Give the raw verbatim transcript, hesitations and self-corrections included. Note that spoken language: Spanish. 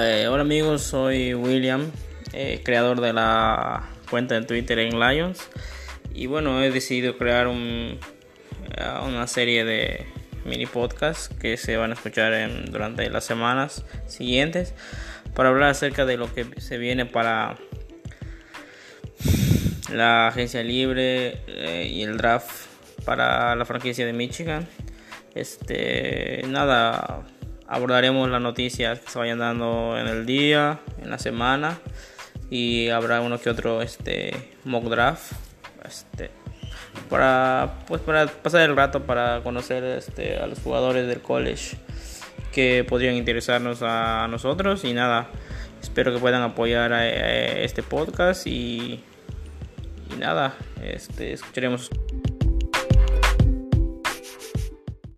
Eh, hola amigos, soy William, eh, creador de la cuenta de Twitter en Lions, y bueno, he decidido crear un, una serie de mini podcasts que se van a escuchar en, durante las semanas siguientes, para hablar acerca de lo que se viene para la agencia libre eh, y el draft para la franquicia de Michigan. Este, nada, abordaremos las noticias que se vayan dando en el día, en la semana, y habrá uno que otro este mock draft este para pues para pasar el rato, para conocer este a los jugadores del college que podrían interesarnos a nosotros. Y nada, espero que puedan apoyar a, a este podcast y, y nada, este escucharemos.